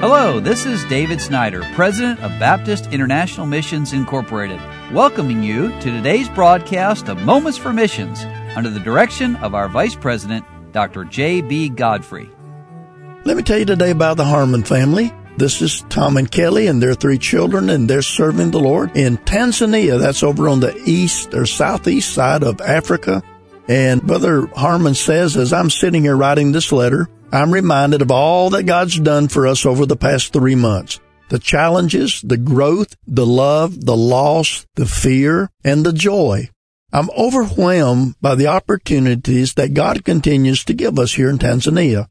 Hello, this is David Snyder, President of Baptist International Missions, Incorporated, welcoming you to today's broadcast of Moments for Missions under the direction of our Vice President, Dr. J.B. Godfrey. Let me tell you today about the Harmon family. This is Tom and Kelly and their three children, and they're serving the Lord in Tanzania. That's over on the east or southeast side of Africa. And Brother Harmon says, as I'm sitting here writing this letter, I'm reminded of all that God's done for us over the past 3 months. The challenges, the growth, the love, the loss, the fear, and the joy. I'm overwhelmed by the opportunities that God continues to give us here in Tanzania.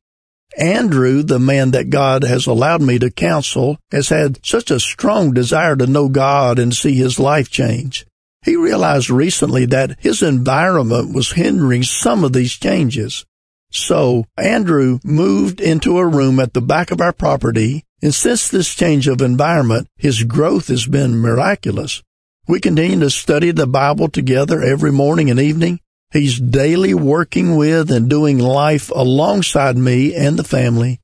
Andrew, the man that God has allowed me to counsel, has had such a strong desire to know God and see his life change. He realized recently that his environment was hindering some of these changes. So Andrew moved into a room at the back of our property, and since this change of environment, his growth has been miraculous. We continue to study the Bible together every morning and evening. He's daily working with and doing life alongside me and the family.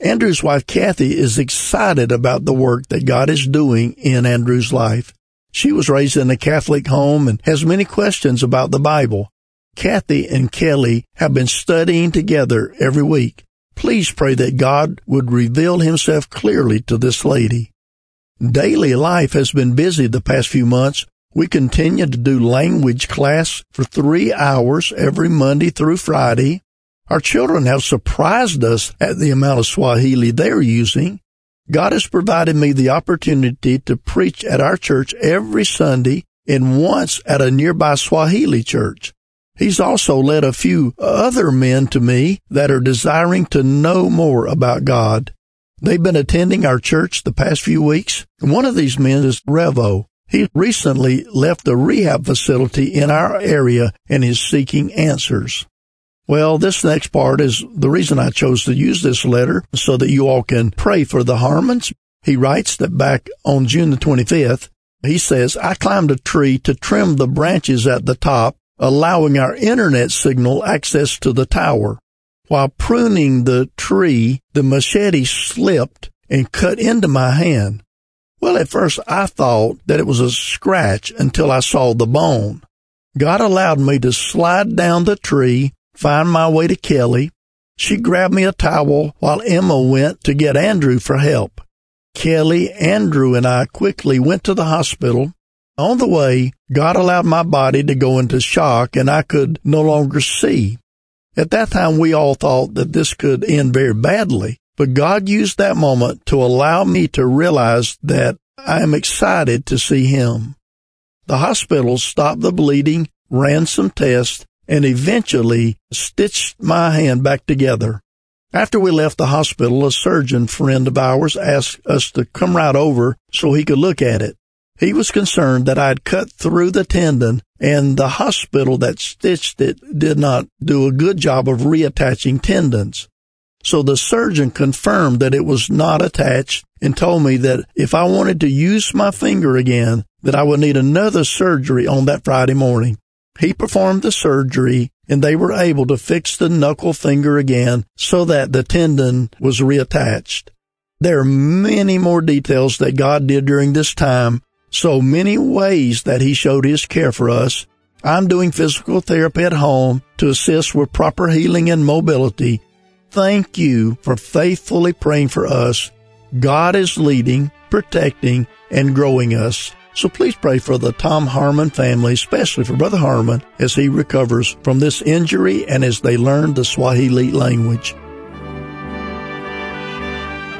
Andrew's wife, Kathy, is excited about the work that God is doing in Andrew's life. She was raised in a Catholic home and has many questions about the Bible. Kathy and Kelly have been studying together every week. Please pray that God would reveal himself clearly to this lady. Daily life has been busy the past few months. We continue to do language class for 3 hours every Monday through Friday. Our children have surprised us at the amount of Swahili they're using. God has provided me the opportunity to preach at our church every Sunday and once at a nearby Swahili church. He's also led a few other men to me that are desiring to know more about God. They've been attending our church the past few weeks. One of these men is Revo. He recently left a rehab facility in our area and is seeking answers. Well, this next part is the reason I chose to use this letter, so that you all can pray for the Harmons. He writes that back on June the 25th, he says, I climbed a tree to trim the branches at the top, allowing our internet signal access to the tower. While pruning the tree, the machete slipped and cut into my hand. Well, at first I thought that it was a scratch until I saw the bone. God allowed me to slide down the tree, find my way to Kelly. She grabbed me a towel while Emma went to get Andrew for help. Kelly, Andrew, and I quickly went to the hospital. On the way, God allowed my body to go into shock, and I could no longer see. At that time, we all thought that this could end very badly, but God used that moment to allow me to realize that I am excited to see him. The hospital stopped the bleeding, ran some tests, and eventually stitched my hand back together. After we left the hospital, a surgeon friend of ours asked us to come right over so he could look at it. He was concerned that I had cut through the tendon, and the hospital that stitched it did not do a good job of reattaching tendons. So the surgeon confirmed that it was not attached and told me that if I wanted to use my finger again, that I would need another surgery on that Friday morning. He performed the surgery, and they were able to fix the knuckle finger again so that the tendon was reattached. There are many more details that God did during this time. So many ways that he showed his care for us. I'm doing physical therapy at home to assist with proper healing and mobility. Thank you for faithfully praying for us. God is leading, protecting, and growing us. So please pray for the Tom Harmon family, especially for Brother Harmon, as he recovers from this injury and as they learn the Swahili language.